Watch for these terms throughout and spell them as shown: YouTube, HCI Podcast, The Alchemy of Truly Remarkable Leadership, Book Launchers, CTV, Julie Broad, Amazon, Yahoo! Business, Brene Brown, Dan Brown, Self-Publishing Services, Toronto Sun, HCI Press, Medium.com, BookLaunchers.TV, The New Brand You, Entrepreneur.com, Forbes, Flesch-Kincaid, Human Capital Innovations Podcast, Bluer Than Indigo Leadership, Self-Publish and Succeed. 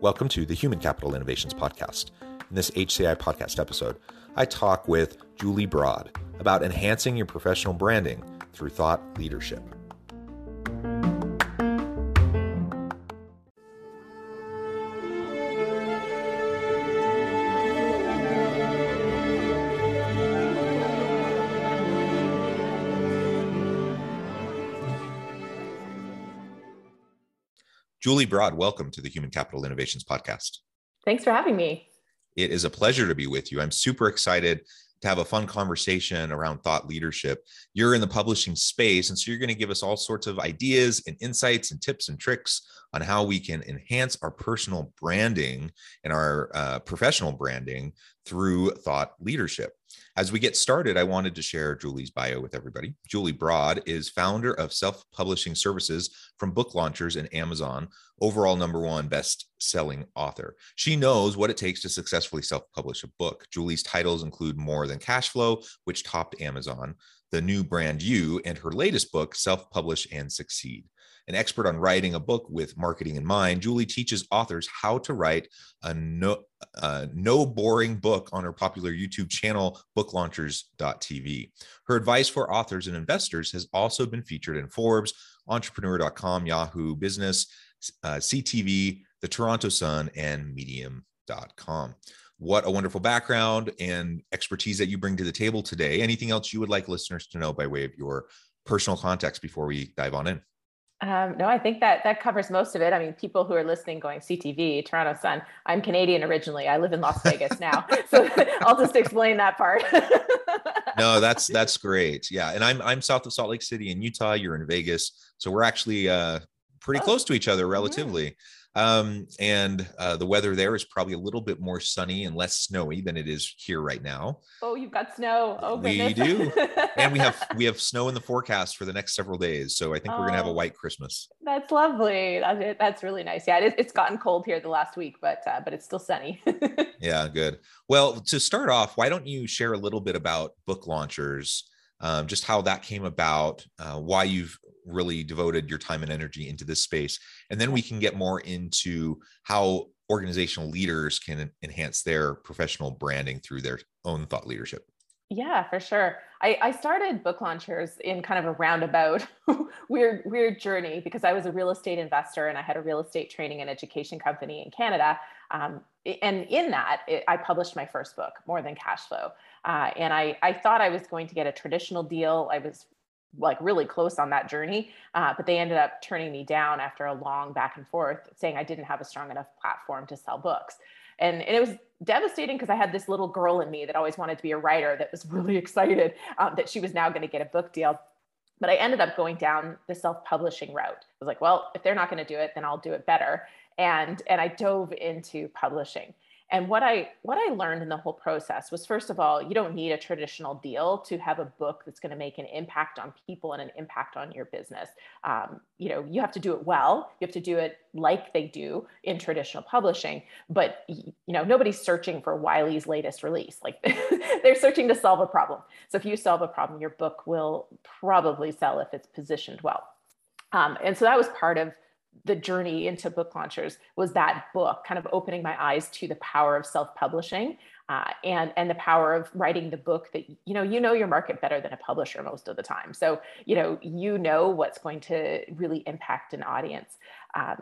Welcome to the Human Capital Innovations Podcast. In this HCI Podcast episode, I talk with Julie Broad about enhancing your professional branding through thought leadership. Julie Broad, welcome to the Human Capital Innovations Podcast. Thanks for having me. It is a pleasure to be with you. I'm super excited to have a fun conversation around thought leadership. You're in the publishing space, and so you're going to give us all sorts of ideas and insights and tips and tricks on how we can enhance our personal branding and our professional branding through thought leadership. As we get started, I wanted to share Julie's bio with everybody. Julie Broad is founder of Self-Publishing Services from Book Launchers and Amazon, overall #1 best-selling author. She knows what it takes to successfully self-publish a book. Julie's titles include More Than Cashflow, which topped Amazon, The New Brand You, and her latest book, Self-Publish and Succeed. An expert on writing a book with marketing in mind, Julie teaches authors how to write a no boring book on her popular YouTube channel, BookLaunchers.TV. Her advice for authors and investors has also been featured in Forbes, Entrepreneur.com, Yahoo! Business, CTV, the Toronto Sun, and Medium.com. What a wonderful background and expertise that you bring to the table today. Anything else you would like listeners to know by way of your personal context before we dive on in? No, I think that covers most of it. I mean, people who are listening going, CTV, Toronto Sun, I'm Canadian originally. I live in Las Vegas now. So I'll just explain that part. No, that's great. Yeah. And I'm south of Salt Lake City in Utah. You're in Vegas. So we're actually pretty close to each other relatively. Yeah. And the weather there is probably a little bit more sunny and less snowy than it is here right now. Oh, you've got snow. Oh, goodness. We do. And we have snow in the forecast for the next several days. So I think we're going to have a white Christmas. That's lovely. That's really nice. Yeah. It's gotten cold here the last week, but it's still sunny. Yeah. Good. Well, to start off, why don't you share a little bit about Book Launchers, just how that came about, why you've really devoted your time and energy into this space. And then we can get more into how organizational leaders can enhance their professional branding through their own thought leadership. Yeah, for sure. I started Book Launchers in kind of a roundabout weird journey because I was a real estate investor and I had a real estate training and education company in Canada. And in that, I published my first book, More Than Cashflow. And I thought I was going to get a traditional deal. I was like really close on that journey, but they ended up turning me down after a long back and forth, saying I didn't have a strong enough platform to sell books. And it was devastating because I had this little girl in me that always wanted to be a writer that was really excited that she was now going to get a book deal. But I ended up going down the self-publishing route. I was like, well, if they're not going to do it, then I'll do it better. And I dove into publishing. And what I learned in the whole process was, first of all, you don't need a traditional deal to have a book that's going to make an impact on people and an impact on your business. You have to do it well. You have to do it like they do in traditional publishing. But nobody's searching for Wiley's latest release. Like they're searching to solve a problem. So if you solve a problem, your book will probably sell if it's positioned well. And so that was part of the journey into Book Launchers, was that book kind of opening my eyes to the power of self-publishing and the power of writing the book that, you know your market better than a publisher most of the time. So, you know what's going to really impact an audience.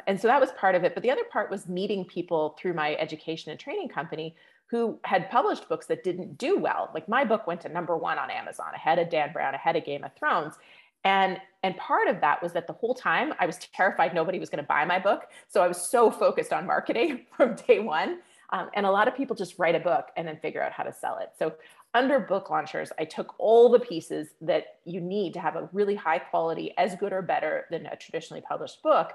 And so that was part of it. But the other part was meeting people through my education and training company who had published books that didn't do well. Like my book went to #1 on Amazon, ahead of Dan Brown, ahead of Game of Thrones. And part of that was that the whole time I was terrified nobody was going to buy my book. So I was so focused on marketing from day one. And a lot of people just write a book and then figure out how to sell it. So Under Book Launchers, I took all the pieces that you need to have a really high quality, as good or better than a traditionally published book.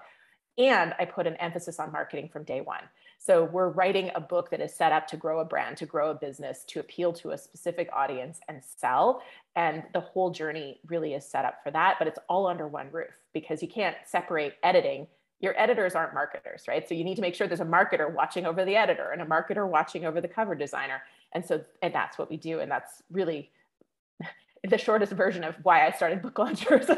And I put an emphasis on marketing from day one. So we're writing a book that is set up to grow a brand, to grow a business, to appeal to a specific audience and sell. And the whole journey really is set up for that, but it's all under one roof because you can't separate editing. Your editors aren't marketers, right? So you need to make sure there's a marketer watching over the editor and a marketer watching over the cover designer. And that's what we do. And that's really the shortest version of why I started Book Launchers.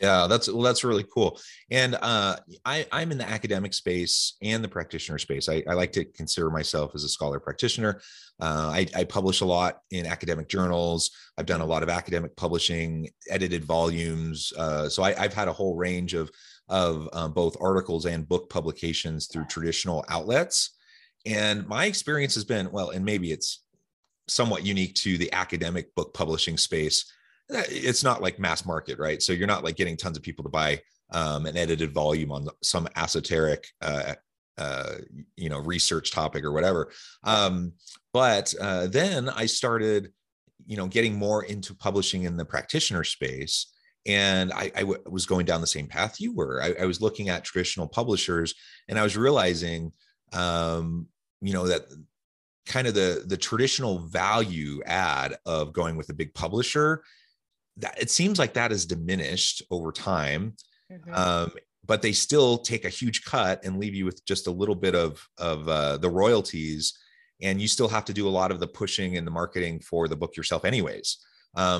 Yeah, that's really cool. And I'm in the academic space and the practitioner space. I like to consider myself as a scholar practitioner. I publish a lot in academic journals. I've done a lot of academic publishing, edited volumes. So I've had a whole range of both articles and book publications through traditional outlets. And my experience has been, well, and maybe it's somewhat unique to the academic book publishing space. It's not like mass market, right? So you're not like getting tons of people to buy an edited volume on some esoteric, research topic or whatever. But then I started, getting more into publishing in the practitioner space. And I was going down the same path you were. I was looking at traditional publishers and I was realizing, that kind of the traditional value add of going with a big publisher, that it seems like that is diminished over time, but they still take a huge cut and leave you with just a little bit of the royalties, and you still have to do a lot of the pushing and the marketing for the book yourself anyways.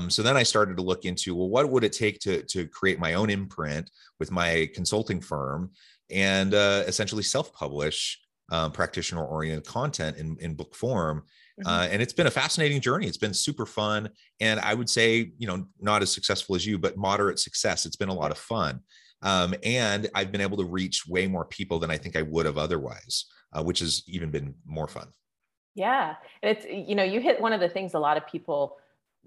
So then I started to look into, well, what would it take to create my own imprint with my consulting firm and essentially self-publish practitioner-oriented content in book form. And it's been a fascinating journey. It's been super fun. And I would say, not as successful as you, but moderate success. It's been a lot of fun. And I've been able to reach way more people than I think I would have otherwise, which has even been more fun. Yeah. And it's, you hit one of the things a lot of people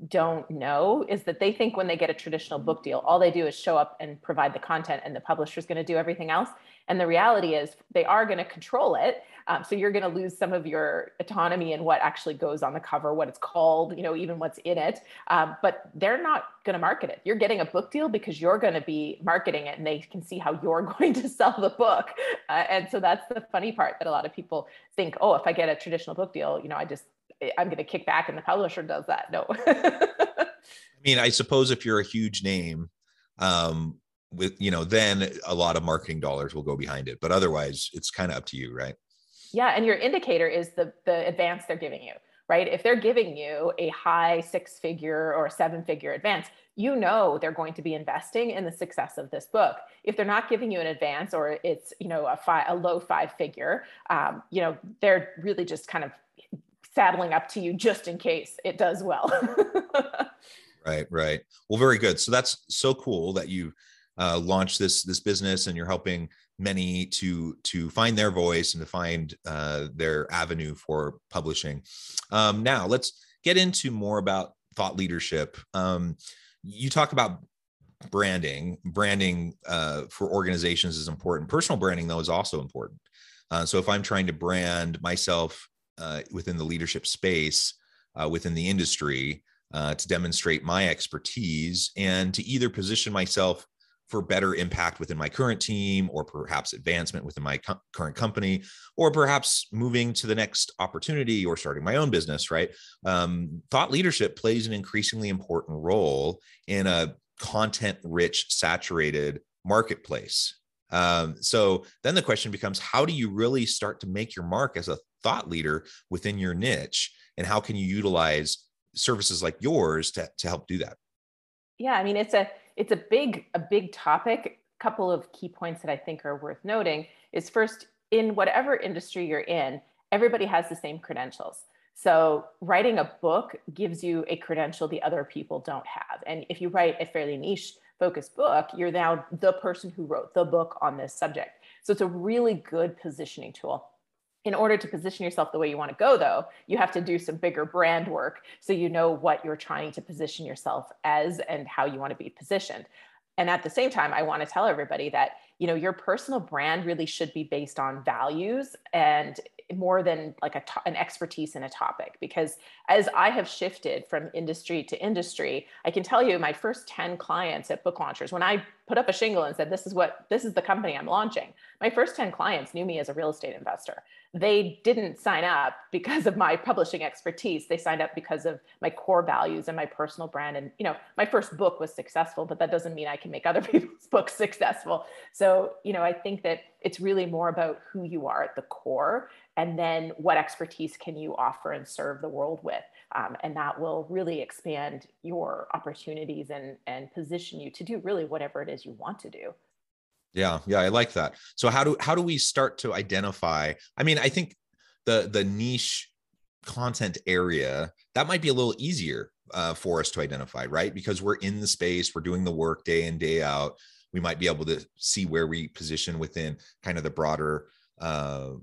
don't know is that they think when they get a traditional book deal, all they do is show up and provide the content and the publisher is going to do everything else. And the reality is they are going to control it. So you're going to lose some of your autonomy in what actually goes on the cover, what it's called, even what's in it. But they're not going to market it. You're getting a book deal because you're going to be marketing it and they can see how you're going to sell the book. And so that's the funny part that a lot of people think, oh, if I get a traditional book deal, I'm going to kick back and the publisher does that. No. I mean, I suppose if you're a huge name, then a lot of marketing dollars will go behind it, but otherwise it's kind of up to you, right? Yeah. And your indicator is the advance they're giving you, right? If they're giving you a high 6-figure or 7-figure advance, they're going to be investing in the success of this book. If they're not giving you an advance or it's, a low 5-figure, they're really just kind of saddling up to you just in case it does well. Right. Well, very good. So that's so cool that you've launched this business and you're helping many to find their voice and to find their avenue for publishing. Now let's get into more about thought leadership. You talk about branding for organizations is important. Personal branding though is also important. So if I'm trying to brand myself within the leadership space, within the industry, to demonstrate my expertise and to either position myself for better impact within my current team or perhaps advancement within my current company, or perhaps moving to the next opportunity or starting my own business, right? Thought leadership plays an increasingly important role in a content-rich, saturated marketplace. So then the question becomes, how do you really start to make your mark as a thought leader within your niche? And how can you utilize services like yours to help do that? Yeah. I mean, it's a big topic. A couple of key points that I think are worth noting is first, in whatever industry you're in, everybody has the same credentials. So writing a book gives you a credential the other people don't have. And if you write a fairly niche focused book, you're now the person who wrote the book on this subject. So it's a really good positioning tool. In order to position yourself the way you want to go, though, you have to do some bigger brand work so you know what you're trying to position yourself as and how you want to be positioned. And at the same time, I want to tell everybody that, your personal brand really should be based on values and more than like an expertise in a topic. Because as I have shifted from industry to industry, I can tell you my first 10 clients at Book Launchers, when I put up a shingle and said, this is the company I'm launching, my first 10 clients knew me as a real estate investor. They didn't sign up because of my publishing expertise. They signed up because of my core values and my personal brand. And, you know, my first book was successful, but that doesn't mean I can make other people's books successful. So, you know, I think that it's really more about who you are at the core, and then what expertise can you offer and serve the world with. And that will really expand your opportunities and position you to do really whatever it is you want to do. Yeah, I like that. So how do we start to identify? I mean, I think the niche content area, that might be a little easier for us to identify, right? Because we're in the space, we're doing the work day in, day out. We might be able to see where we position within kind of the broader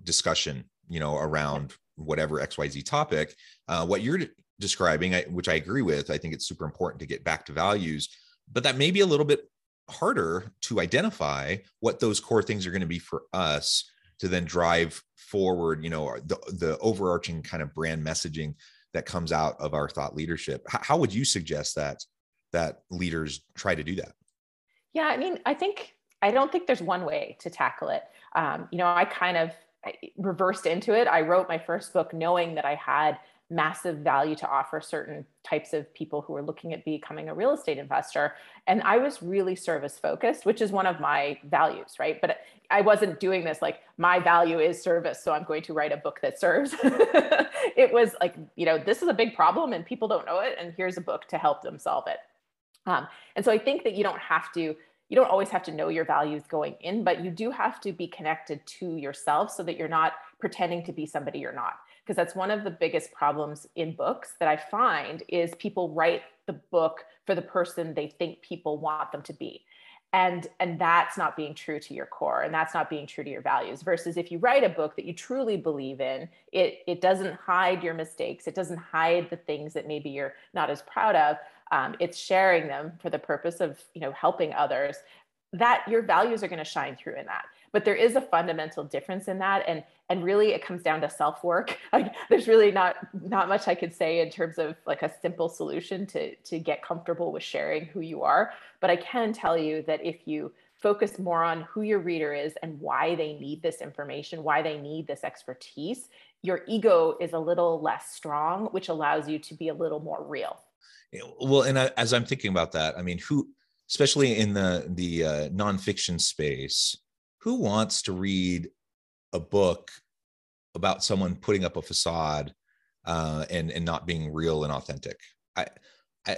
discussion, you know, around whatever XYZ topic. What you're describing, which I agree with, I think it's super important to get back to values, but that may be a little bit harder to identify what those core things are going to be for us to then drive forward, you know, the overarching kind of brand messaging that comes out of our thought leadership. How would you suggest that leaders try to do that? Yeah, I mean, I don't think there's one way to tackle it. You know, I kind of reversed into it. I wrote my first book knowing that I had massive value to offer certain types of people who are looking at becoming a real estate investor. And I was really service focused, which is one of my values, right? But I wasn't doing this like, my value is service, so I'm going to write a book that serves. It was like, you know, this is a big problem and people don't know it, and here's a book to help them solve it. And so I think that you don't always have to know your values going in, but you do have to be connected to yourself so that you're not pretending to be somebody you're not. Because that's one of the biggest problems in books that I find is people write the book for the person they think people want them to be. And that's not being true to your core, and that's not being true to your values. Versus if you write a book that you truly believe in, it doesn't hide your mistakes. It doesn't hide the things that maybe you're not as proud of. It's sharing them for the purpose of, you know, helping others. That your values are going to shine through in that. But there is a fundamental difference in that. And really it comes down to self-work. There's really not much I could say in terms of like a simple solution to get comfortable with sharing who you are. But I can tell you that if you focus more on who your reader is and why they need this information, why they need this expertise, your ego is a little less strong, which allows you to be a little more real. Well, and as I'm thinking about that, I mean, who, especially in the nonfiction space, who wants to read a book about someone putting up a facade and not being real and authentic?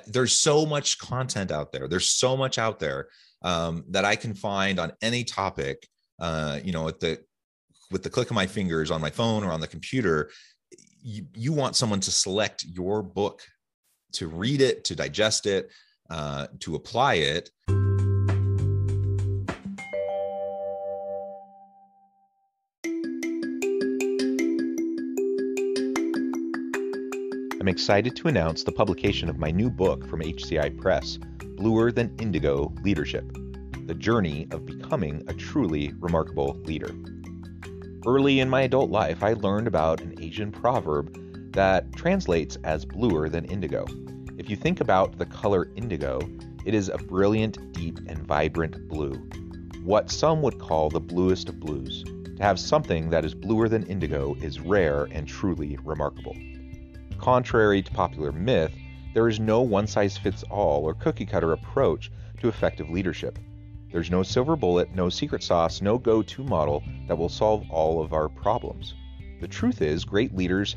There's so much content out there. There's so much out there that I can find on any topic, you know, with the click of my fingers on my phone or on the computer. You want someone to select your book, to read it, to digest it, to apply it. I'm excited to announce the publication of my new book from HCI Press, Bluer Than Indigo Leadership, The Journey of Becoming a Truly Remarkable Leader. Early in my adult life, I learned about an Asian proverb that translates as bluer than indigo. If you think about the color indigo, it is a brilliant, deep, and vibrant blue, what some would call the bluest of blues. To have something that is bluer than indigo is rare and truly remarkable. Contrary to popular myth, there is no one-size-fits-all or cookie-cutter approach to effective leadership. There's no silver bullet, no secret sauce, no go-to model that will solve all of our problems. The truth is, great leaders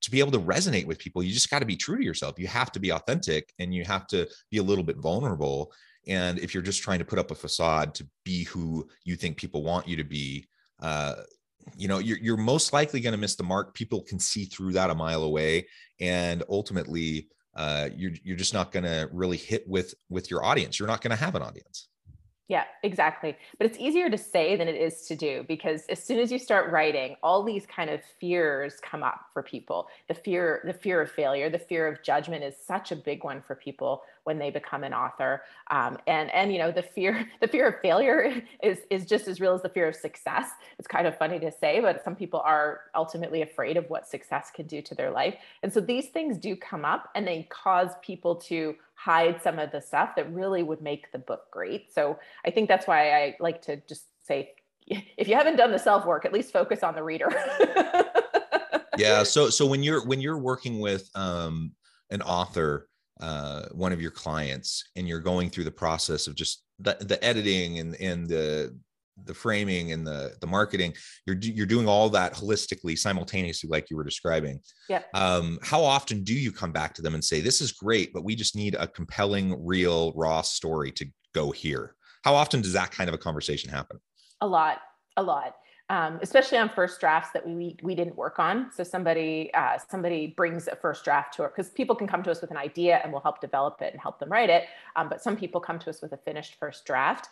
To be able to resonate with people, you just got to be true to yourself. You have to be authentic, and you have to be a little bit vulnerable. And if you're just trying to put up a facade to be who you think people want you to be, you know, you're most likely going to miss the mark. People can see through that a mile away. And ultimately, you're just not going to really hit with your audience. You're not going to have an audience. Yeah, exactly. But it's easier to say than it is to do, because as soon as you start writing, all these kind of fears come up for people. The fear of failure, the fear of judgment is such a big one for people when they become an author. And you know, the fear of failure is just as real as the fear of success. It's kind of funny to say, but some people are ultimately afraid of what success could do to their life. And so these things do come up, and they cause people to hide some of the stuff that really would make the book great. So I think that's why I like to just say, if you haven't done the self-work, at least focus on the reader. Yeah. So when you're working with an author, one of your clients, and you're going through the process of just the editing and the framing and the marketing, you're doing all that holistically, simultaneously, like you were describing. Yeah. How often do you come back to them and say, this is great, but we just need a compelling, real, raw story to go here? How often does that kind of a conversation happen? A lot. Especially on first drafts that we didn't work on. So somebody brings a first draft to us, because people can come to us with an idea and we'll help develop it and help them write it. But some people come to us with a finished first draft.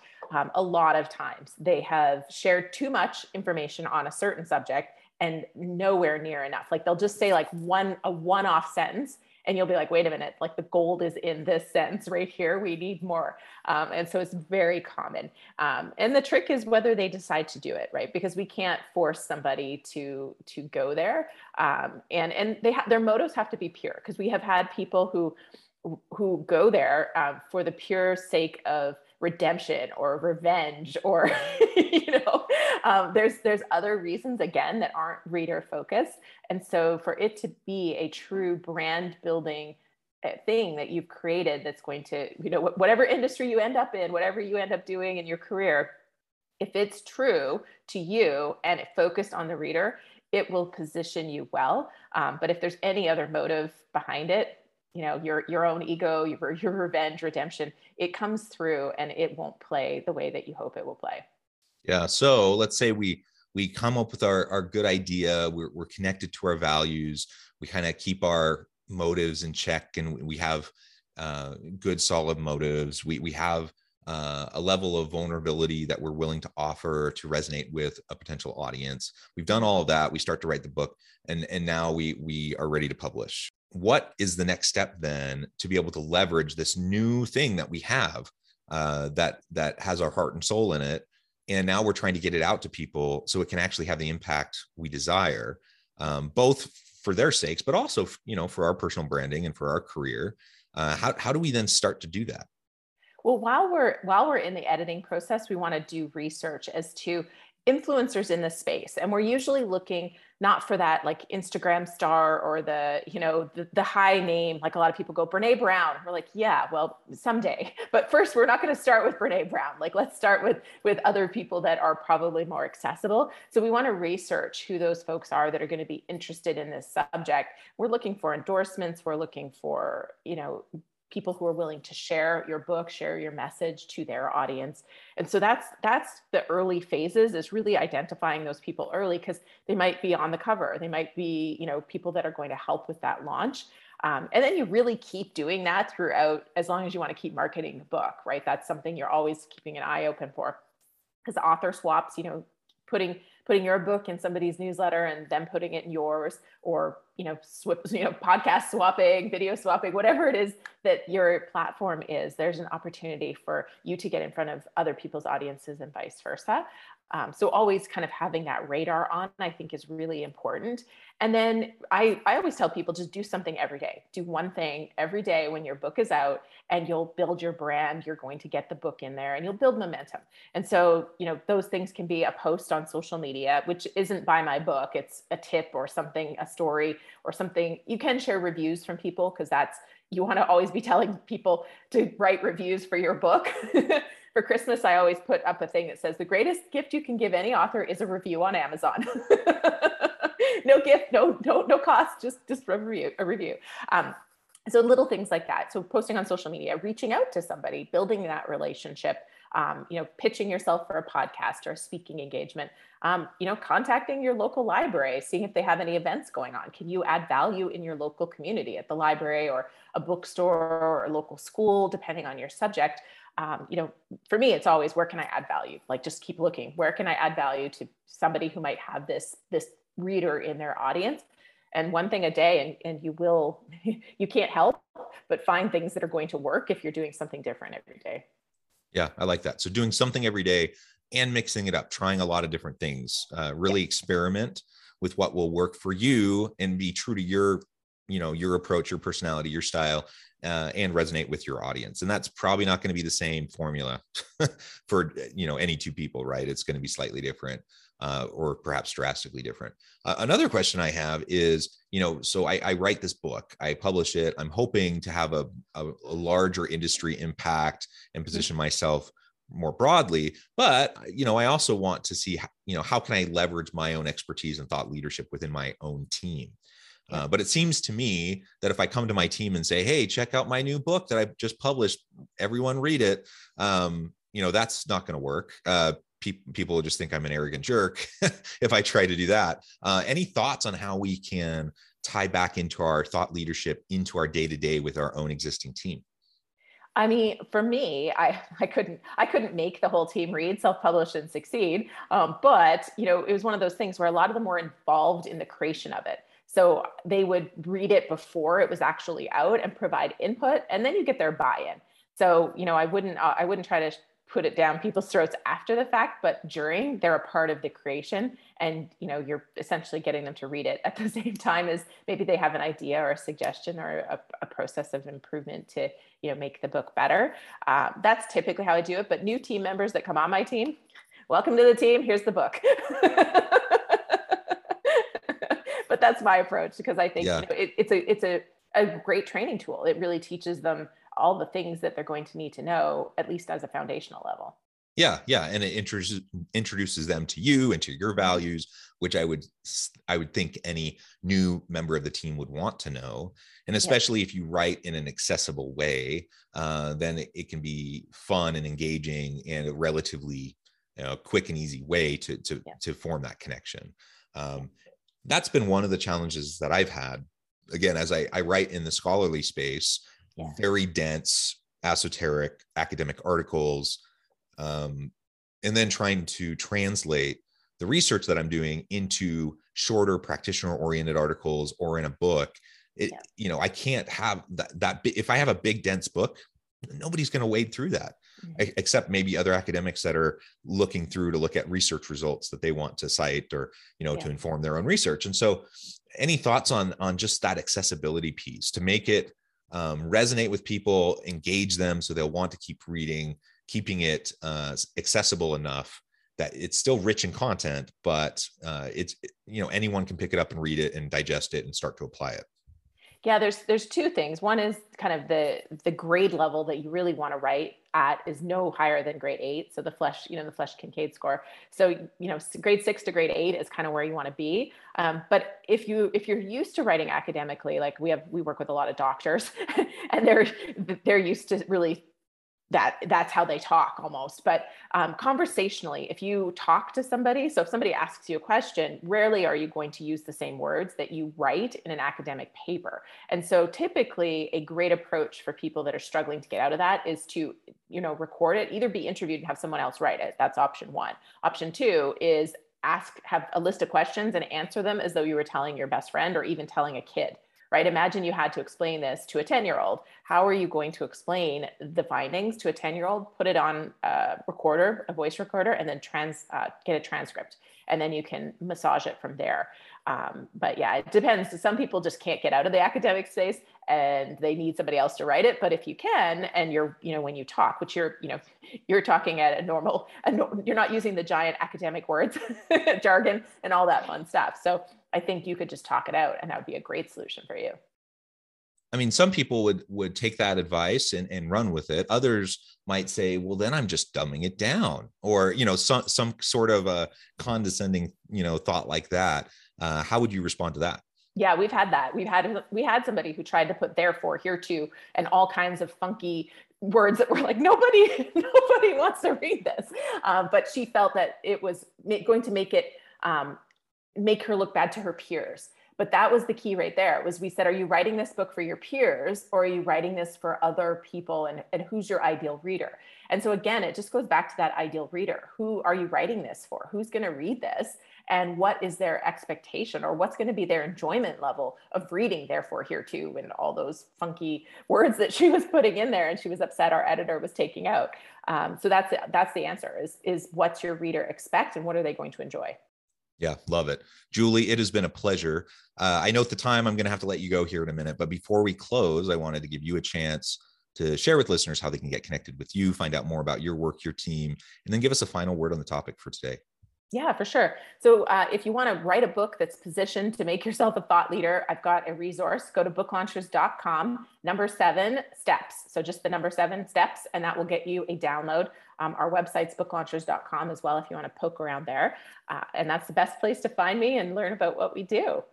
A lot of times they have shared too much information on a certain subject and nowhere near enough. Like they'll just say like a one-off sentence, and you'll be like, wait a minute, like the gold is in this sentence right here. We need more. And so it's very common. And the trick is whether they decide to do it, right? Because we can't force somebody to go there. And their motives have to be pure, because we have had people who go there for the pure sake of redemption or revenge, or, you know, there's other reasons, again, that aren't reader focused. And so for it to be a true brand building thing that you've created, that's going to, you know, whatever industry you end up in, whatever you end up doing in your career, if it's true to you and it focused on the reader, it will position you well. But if there's any other motive behind it, you know, your own ego, your revenge, redemption, it comes through and it won't play the way that you hope it will play. Yeah. So let's say we come up with our good idea. We're connected to our values. We kind of keep our motives in check, and we have good, solid motives. We have a level of vulnerability that we're willing to offer to resonate with a potential audience. We've done all of that. We start to write the book, and now we are ready to publish. What is the next step then to be able to leverage this new thing that we have that has our heart and soul in it? And now we're trying to get it out to people so it can actually have the impact we desire, both for their sakes, but also, you know, for our personal branding and for our career. How do we then start to do that? Well, while we're in the editing process, we want to do research as to influencers in the space. And we're usually looking not for that like Instagram star or the high name. Like a lot of people go, Brene Brown. We're like, yeah, well, someday. But first, we're not going to start with Brene Brown. Like, let's start with other people that are probably more accessible. So we want to research who those folks are that are going to be interested in this subject. We're looking for endorsements. We're looking for, you know, people who are willing to share your book, share your message to their audience. And so that's the early phases, is really identifying those people early, because they might be on the cover. They might be, you know, people that are going to help with that launch. And then you really keep doing that throughout, as long as you want to keep marketing the book, right? That's something you're always keeping an eye open for, because author swaps, you know, putting your book in somebody's newsletter and them putting it in yours, or, you know, podcast swapping, video swapping, whatever it is that your platform is, there's an opportunity for you to get in front of other people's audiences and vice versa. So always kind of having that radar on, I think, is really important. And then I always tell people, just do something every day. Do one thing every day when your book is out, and you'll build your brand. You're going to get the book in there and you'll build momentum. And so, you know, those things can be a post on social media, which isn't buy my book. It's a tip or something, a story or something. You can share reviews from people, because that's, you want to always be telling people to write reviews for your book. For Christmas, I always put up a thing that says, the greatest gift you can give any author is a review on Amazon. No gift, no cost, just a review. So little things like that. So posting on social media, reaching out to somebody, building that relationship, pitching yourself for a podcast or a speaking engagement, contacting your local library, seeing if they have any events going on. Can you add value in your local community at the library or a bookstore or a local school, depending on your subject? For me, it's always, where can I add value? Like, just keep looking. Where can I add value to somebody who might have this reader in their audience? And one thing a day, and you can't help but find things that are going to work if you're doing something different every day. Yeah, I like that. So doing something every day and mixing it up, trying a lot of different things, really experiment with what will work for you and be true to your approach, your personality, your style, and resonate with your audience. And that's probably not going to be the same formula for, any two people, right? It's going to be slightly different, or perhaps drastically different. Another question I have is, so I write this book, I publish it. I'm hoping to have a larger industry impact and position myself more broadly, but, I also want to see, how can I leverage my own expertise and thought leadership within my own team? But it seems to me that if I come to my team and say, hey, check out my new book that I just published, everyone read it, that's not going to work. People just think I'm an arrogant jerk if I try to do that. Any thoughts on how we can tie back into our thought leadership, into our day-to-day with our own existing team? I mean, for me, I couldn't make the whole team read Self-Publish and Succeed. But it was one of those things where a lot of them were involved in the creation of it. So they would read it before it was actually out and provide input, and then you get their buy-in. So, I wouldn't try to put it down people's throats after the fact, but during, they're a part of the creation, and, you're essentially getting them to read it at the same time as maybe they have an idea or a suggestion or a process of improvement to, make the book better. That's typically how I do it, but new team members that come on my team, welcome to the team, here's the book. But that's my approach, because I think it's a great training tool. It really teaches them all the things that they're going to need to know, at least as a foundational level. Yeah, yeah, and it introduces them to you and to your values, which I would think any new member of the team would want to know. And especially if you write in an accessible way, then it can be fun and engaging and a relatively quick and easy way to form that connection. That's been one of the challenges that I've had. Again, as I write in the scholarly space, very dense, esoteric, academic articles, and then trying to translate the research that I'm doing into shorter practitioner-oriented articles or in a book. I can't have that. If I have a big, dense book, nobody's going to wade through that, except maybe other academics that are looking through to look at research results that they want to cite or, to inform their own research. And so any thoughts on just that accessibility piece to make it resonate with people, engage them so they'll want to keep reading, keeping it accessible enough that it's still rich in content, but it's anyone can pick it up and read it and digest it and start to apply it? Yeah, there's two things. One is kind of the grade level that you really want to write at is no higher than grade 8. So the Flesch-Kincaid score. So, grade 6 to grade 8 is kind of where you want to be. But if you're used to writing academically, like we work with a lot of doctors and they're used to really that's how they talk almost. But conversationally, if you talk to somebody, so if somebody asks you a question, rarely are you going to use the same words that you write in an academic paper. And so typically a great approach for people that are struggling to get out of that is to, record it, either be interviewed and have someone else write it. That's option 1. Option 2 is have a list of questions and answer them as though you were telling your best friend or even telling a kid. Right? Imagine you had to explain this to a 10-year-old. How are you going to explain the findings to a 10-year-old? Put it on a voice recorder, and then get a transcript. And then you can massage it from there. But it depends. Some people just can't get out of the academic space and they need somebody else to write it. But if you can, and you're, when you talk, which you're talking at you're not using the giant academic words, jargon, and all that fun stuff. So I think you could just talk it out, and that would be a great solution for you. I mean, some people would take that advice and run with it. Others might say, well, then I'm just dumbing it down, or, some sort of a condescending, thought like that. How would you respond to that? Yeah, we've had that. We had somebody who tried to put therefore, hereto, and all kinds of funky words that were like, nobody wants to read this. But she felt that it was going to make it, make her look bad to her peers. But that was the key right there, was we said, are you writing this book for your peers, or are you writing this for other people, and who's your ideal reader? And so again, it just goes back to that ideal reader. Who are you writing this for? Who's going to read this? And what is their expectation, or what's going to be their enjoyment level of reading therefore, hereto, and all those funky words that she was putting in there, and she was upset our editor was taking out. So that's the answer, is what's your reader expect, and what are they going to enjoy? Yeah, love it. Julie, it has been a pleasure. I know at the time I'm going to have to let you go here in a minute, but before we close, I wanted to give you a chance to share with listeners how they can get connected with you, find out more about your work, your team, and then give us a final word on the topic for today. Yeah, for sure. So if you want to write a book that's positioned to make yourself a thought leader, I've got a resource. Go to BookLaunchers.com, #7 steps. So just the #7 steps, and that will get you a download. Our website's BookLaunchers.com as well, if you want to poke around there. And that's the best place to find me and learn about what we do.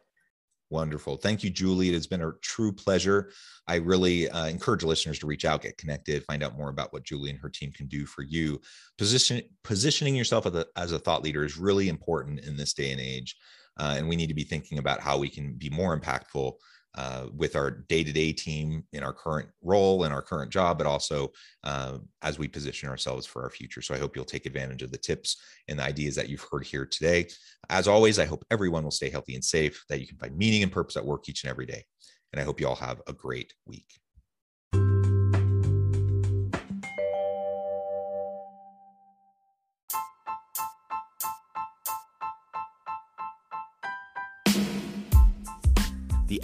Wonderful. Thank you, Julie. It has been a true pleasure. I really encourage listeners to reach out, get connected, find out more about what Julie and her team can do for you. Positioning yourself as a thought leader is really important in this day and age. And we need to be thinking about how we can be more impactful with our day-to-day team in our current role and our current job, but also as we position ourselves for our future. So I hope you'll take advantage of the tips and the ideas that you've heard here today. As always, I hope everyone will stay healthy and safe, that you can find meaning and purpose at work each and every day. And I hope you all have a great week. The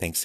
Thanks